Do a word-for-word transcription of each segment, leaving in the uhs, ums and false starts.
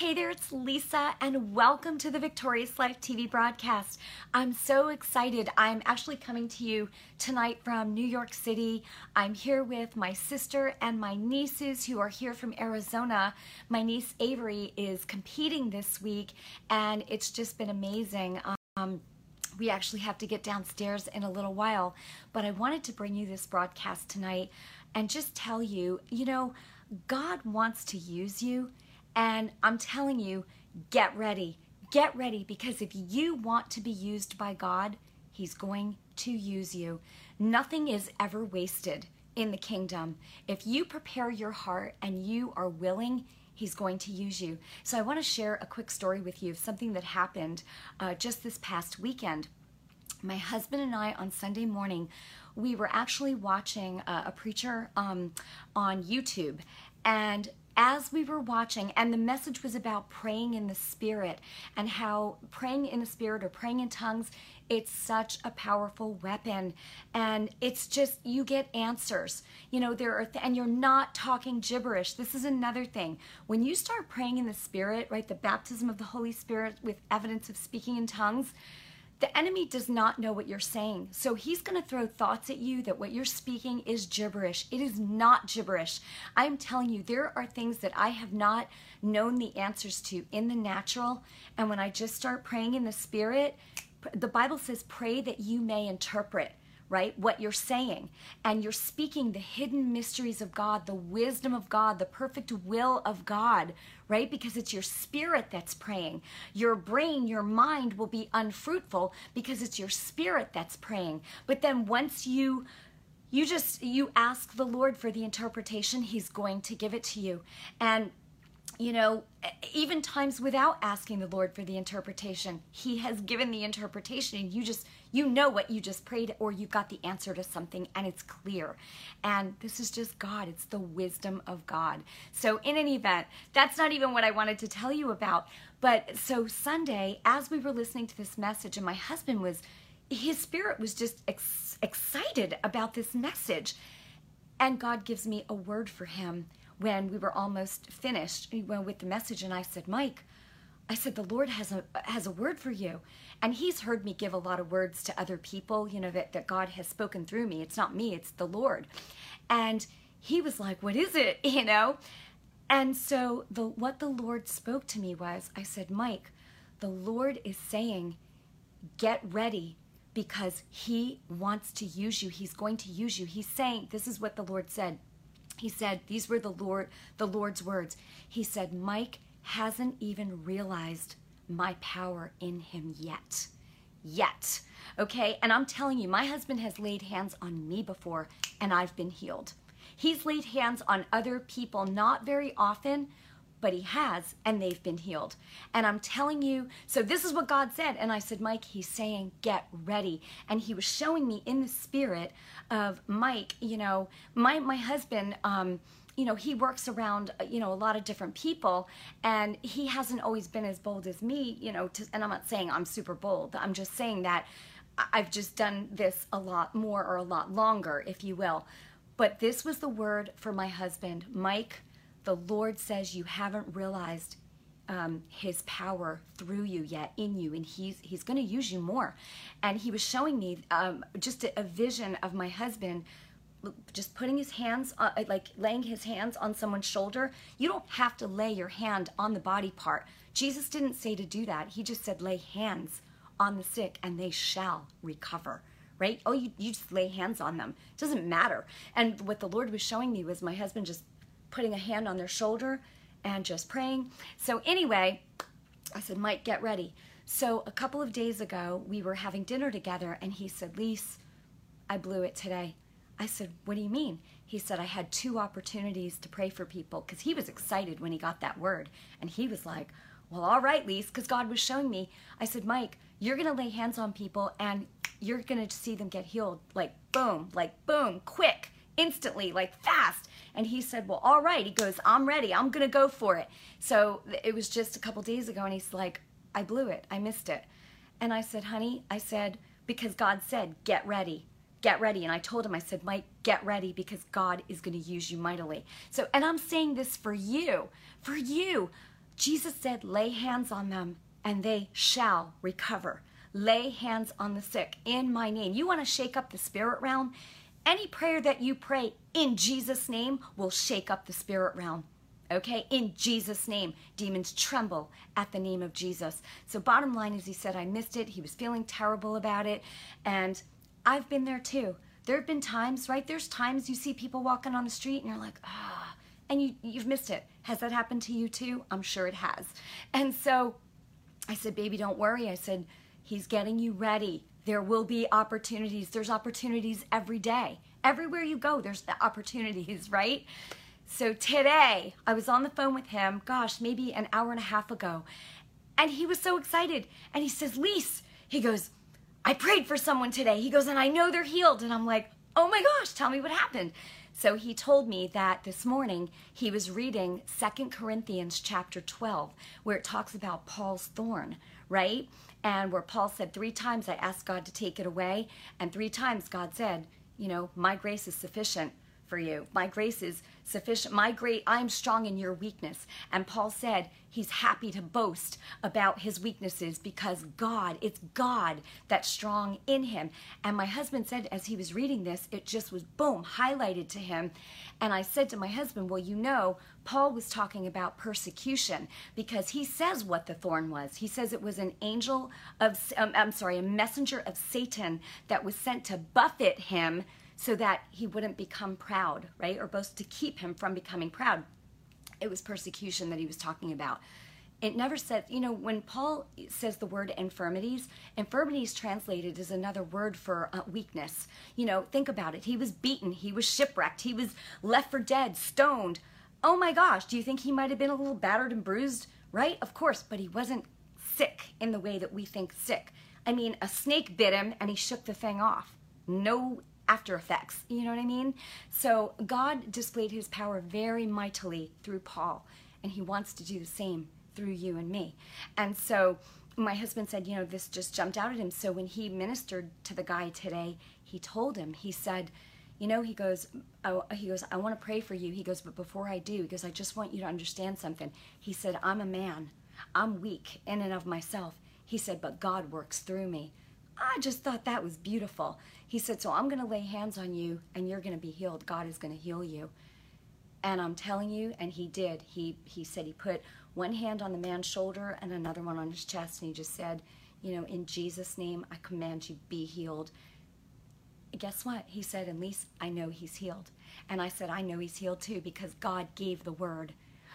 Hey there, it's Lisa, and welcome to the Victorious Life T V broadcast. I'm so excited. I'm actually coming to you tonight from New York City. I'm here with my sister and my nieces who are here from Arizona. My niece Avery is competing this week, and it's just been amazing. Um, We actually have to get downstairs in a little while, but I wanted to bring you this broadcast tonight and just tell you, you know, God wants to use you, and I'm telling you, get ready. Get ready, because if you want to be used by God, He's going to use you. Nothing is ever wasted in the kingdom. If you prepare your heart and you are willing, He's going to use you. So I want to share a quick story with you of something that happened uh, just this past weekend. My husband and I, on Sunday morning, we were actually watching uh, a preacher um, on YouTube, and as we were watching, and the message was about praying in the Spirit and how praying in the Spirit or praying in tongues, it's such a powerful weapon, and it's just, you get answers. You know, there are, th and you're not talking gibberish. This is another thing. When you start praying in the Spirit, right, the baptism of the Holy Spirit with evidence of speaking in tongues, the enemy does not know what you're saying. So he's gonna throw thoughts at you that what you're speaking is gibberish. It is not gibberish. I'm telling you, there are things that I have not known the answers to in the natural. And when I just start praying in the Spirit, the Bible says, pray that you may interpret, right, what you're saying. And you're speaking the hidden mysteries of God, the wisdom of God, the perfect will of God, right? Because it's your spirit that's praying. Your brain, your mind will be unfruitful because it's your spirit that's praying. But then once you you just you ask the Lord for the interpretation, He's going to give it to you. And you know, even times without asking the Lord for the interpretation, He has given the interpretation, and you just, you know what you just prayed, or you've got the answer to something, and it's clear. And this is just God. It's the wisdom of God. So in any event, that's not even what I wanted to tell you about. But so Sunday, as we were listening to this message, and my husband was, his spirit was just ex- excited about this message. And God gives me a word for him when we were almost finished with the message, and I said, Mike, I said, the Lord has a, has a word for you. And He's heard me give a lot of words to other people, you know, that, that God has spoken through me. It's not me, it's the Lord. And he was like, what is it, you know? And so the what the Lord spoke to me was, I said, Mike, the Lord is saying, get ready, because He wants to use you. He's going to use you. He's saying, this is what the Lord said. He said, these were the Lord, the Lord's words. He said, Mike hasn't even realized my power in him yet. Yet. Okay? And I'm telling you, my husband has laid hands on me before, and I've been healed. He's laid hands on other people, not very often, but he has, and they've been healed. And I'm telling you, so this is what God said. And I said, Mike, He's saying, get ready. And He was showing me in the spirit of Mike, you know, my, my husband, um, you know, he works around, you know, a lot of different people, and he hasn't always been as bold as me, you know, to, and I'm not saying I'm super bold. I'm just saying that I've just done this a lot more, or a lot longer, if you will. But this was the word for my husband, Mike. The Lord says you haven't realized um, His power through you yet, in you, and He's He's going to use you more. And He was showing me um, just a, a vision of my husband just putting his hands, uh, like laying his hands on someone's shoulder. You don't have to lay your hand on the body part. Jesus didn't say to do that. He just said, lay hands on the sick and they shall recover. Right? Oh, you, you just lay hands on them. It doesn't matter. And what the Lord was showing me was my husband just putting a hand on their shoulder and just praying. So anyway, I said, Mike, get ready. So a couple of days ago, we were having dinner together, and he said, Lise, I blew it today. I said, what do you mean? He said, I had two opportunities to pray for people, because he was excited when he got that word. And he was like, well, all right, Lise, because God was showing me. I said, Mike, you're going to lay hands on people, and you're going to see them get healed. Like, boom, like, boom, quick, instantly, like, fast. And he said, well, all right. He goes, I'm ready. I'm going to go for it. So it was just a couple days ago, and he's like, I blew it. I missed it. And I said, honey, I said, because God said, get ready. Get ready. And I told him, I said, Mike, get ready, because God is going to use you mightily. So, and I'm saying this for you, for you. Jesus said, lay hands on them and they shall recover. Lay hands on the sick in my name. You want to shake up the spirit realm? Any prayer that you pray in Jesus' name will shake up the spirit realm. Okay? In Jesus' name, demons tremble at the name of Jesus. So bottom line is, he said, I missed it. He was feeling terrible about it. And I've been there too. There have been times, right? There's times you see people walking on the street and you're like, ah, and you, you've missed it. Has that happened to you too? I'm sure it has. And so I said, baby, don't worry. I said, he's getting you ready. There will be opportunities. There's opportunities every day. Everywhere you go, there's opportunities, right? So today, I was on the phone with him, gosh, maybe an hour and a half ago, and he was so excited. And he says, Lise, he goes, I prayed for someone today. He goes, and I know they're healed. And I'm like, oh my gosh, tell me what happened. So he told me that this morning he was reading Second Corinthians chapter twelve, where it talks about Paul's thorn, right? And where Paul said, three times I asked God to take it away, and three times God said, you know, my grace is sufficient for you. My grace is sufficient. My grace, I'm strong in your weakness. And Paul said he's happy to boast about his weaknesses because God, it's God that's strong in him. And my husband said, as he was reading this, it just was, boom, highlighted to him. And I said to my husband, well, you know, Paul was talking about persecution because he says what the thorn was. He says it was an angel of, um, I'm sorry, a messenger of Satan that was sent to buffet him so that he wouldn't become proud, right? Or boast, to keep him from becoming proud. It was persecution that he was talking about. It never said, you know, when Paul says the word infirmities, infirmities translated is another word for uh, weakness. You know, think about it. He was beaten. He was shipwrecked. He was left for dead, stoned. Oh my gosh, do you think he might have been a little battered and bruised, right? Of course, but he wasn't sick in the way that we think sick. I mean, a snake bit him and he shook the thing off. No after effects, you know what I mean? So God displayed his power very mightily through Paul, and he wants to do the same through you and me. And so my husband said, you know, this just jumped out at him. So when he ministered to the guy today, he told him, he said, you know, he goes, oh, he goes, I want to pray for you. He goes, but before I do, he goes, I just want you to understand something. He said, I'm a man. I'm weak in and of myself. He said, but God works through me. I just thought that was beautiful. He said, so I'm going to lay hands on you and you're going to be healed. God is going to heal you. And I'm telling you, and he did. He, he said he put one hand on the man's shoulder and another one on his chest. And he just said, you know, in Jesus' name, I command you, be healed. And guess what? He said, at least I know he's healed. And I said, I know he's healed too, because God gave the word.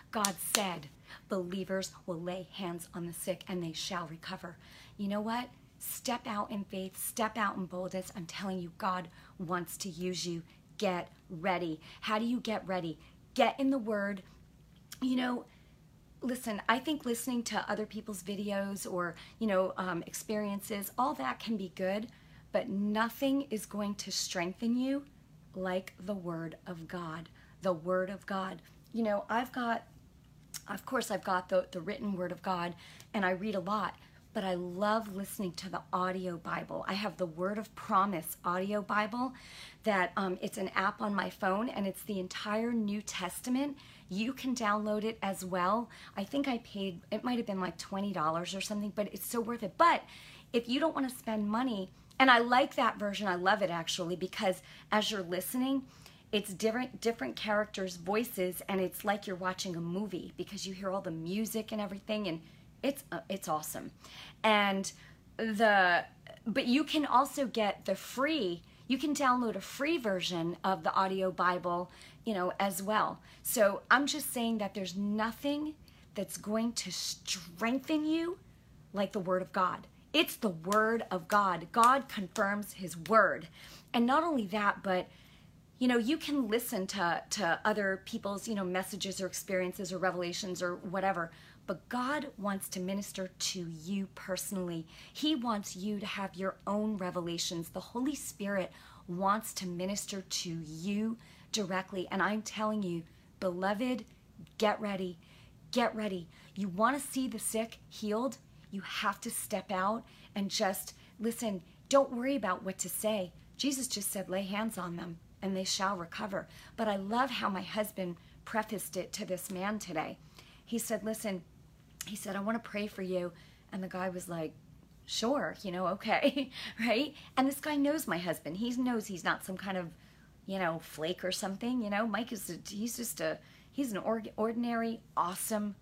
God said, believers will lay hands on the sick and they shall recover. You know what? Step out in faith, step out in boldness. I'm telling you, God wants to use you. Get ready. How do you get ready? Get in the Word. You know, listen, I think listening to other people's videos or, you know, um, experiences, all that can be good, but nothing is going to strengthen you like the Word of God. The Word of God. You know, I've got, of course, I've got the, the written Word of God, and I read a lot. But I love listening to the audio Bible. I have the Word of Promise audio Bible that um, it's an app on my phone, and it's the entire New Testament. You can download it as well. I think I paid, it might have been like twenty dollars or something, but it's so worth it. But if you don't want to spend money, and I like that version, I love it actually, because as you're listening, it's different different characters' voices, and it's like you're watching a movie because you hear all the music and everything, and It's, uh, it's awesome. And the, but you can also get the free, you can download a free version of the audio Bible, you know, as well. So I'm just saying that there's nothing that's going to strengthen you like the Word of God. It's the Word of God. God confirms His Word. And not only that, but you know, you can listen to, to other people's, you know, messages or experiences or revelations or whatever, but God wants to minister to you personally. He wants you to have your own revelations. The Holy Spirit wants to minister to you directly. And I'm telling you, beloved, get ready. Get ready. You want to see the sick healed? You have to step out and just listen. Don't worry about what to say. Jesus just said, lay hands on them and they shall recover. But I love how my husband prefaced it to this man today. He said, listen, he said, I want to pray for you. And the guy was like, sure, you know, okay, right? And this guy knows my husband. He knows he's not some kind of, you know, flake or something, you know? Mike is, a, he's just a, he's an ordinary, awesome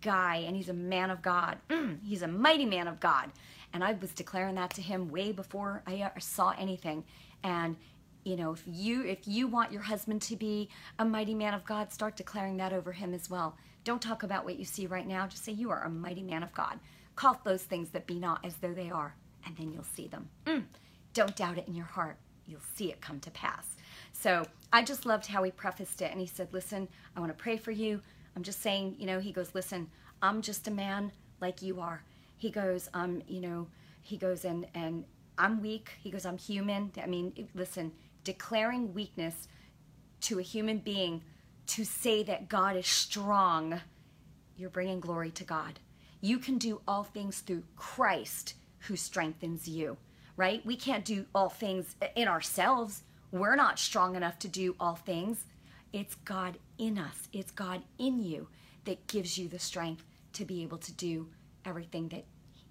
guy, and he's a man of God. Mm, he's a mighty man of God. And I was declaring that to him way before I saw anything. And, you know, if you, if you want your husband to be a mighty man of God, start declaring that over him as well. Don't talk about what you see right now. Just say, you are a mighty man of God. Call those things that be not as though they are, and then you'll see them. Mm. Don't doubt it in your heart. You'll see it come to pass. So I just loved how he prefaced it, and he said, listen, I want to pray for you. I'm just saying, you know, he goes, listen, I'm just a man like you are. He goes, um, you know, he goes, and, and I'm weak. He goes, I'm human. I mean, listen, declaring weakness to a human being to say that God is strong, you're bringing glory to God. You can do all things through Christ who strengthens you, right? We can't do all things in ourselves. We're not strong enough to do all things. It's God in us. It's God in you that gives you the strength to be able to do everything that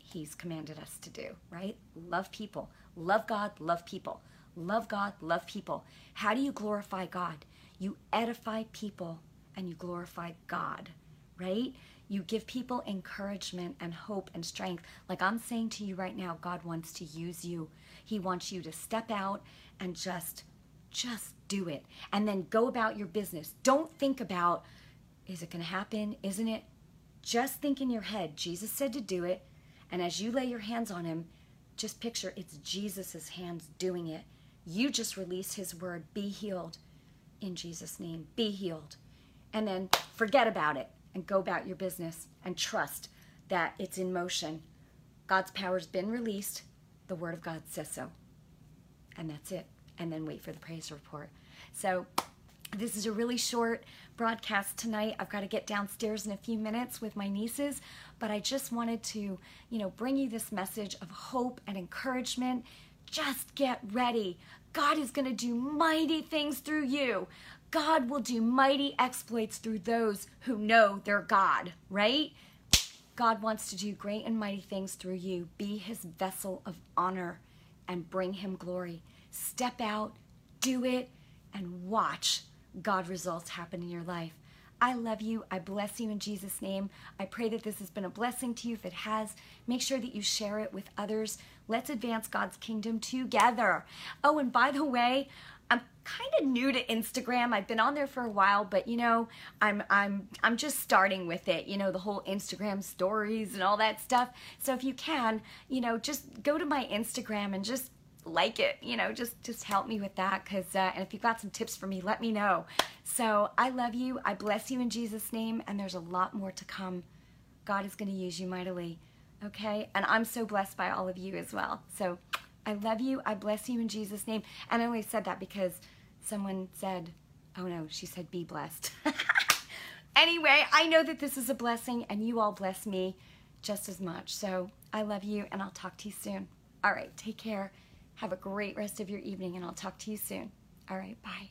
he's commanded us to do, right? Love people. Love God. Love people. Love God. Love people. How do you glorify God? You edify people and you glorify God, right? You give people encouragement and hope and strength. Like I'm saying to you right now, God wants to use you. He wants you to step out and just, just do it. And then go about your business. Don't think about, is it going to happen? Isn't it? Just think in your head. Jesus said to do it. And as you lay your hands on him, just picture it's Jesus's hands doing it. You just release his word. Be healed in Jesus' name. Be healed. And then forget about it. And go about your business and trust that it's in motion. God's power's been released. The Word of God says so. And that's it. And then wait for the praise report. So this is a really short broadcast tonight. I've got to get downstairs in a few minutes with my nieces, but I just wanted to, you know, bring you this message of hope and encouragement. Just get ready. God is going to do mighty things through you. God will do mighty exploits through those who know their God, right? God wants to do great and mighty things through you. Be his vessel of honor and bring him glory. Step out, do it, and watch God results happen in your life. I love you. I bless you in Jesus' name. I pray that this has been a blessing to you. If it has, make sure that you share it with others. Let's advance God's kingdom together. Oh, and by the way, I'm kind of new to Instagram. I've been on there for a while, but you know, I'm I'm I'm just starting with it. You know, the whole Instagram stories and all that stuff. So if you can, you know, just go to my Instagram and just like it. You know, just just help me with that, because uh, and if you've got some tips for me, let me know. So I love you. I bless you in Jesus' name. And there's a lot more to come. God is going to use you mightily. Okay, and I'm so blessed by all of you as well. So I love you. I bless you in Jesus' name. And I only said that because someone said, oh no, she said be blessed. Anyway, I know that this is a blessing and you all bless me just as much. So I love you and I'll talk to you soon. All right, take care. Have a great rest of your evening and I'll talk to you soon. All right, bye.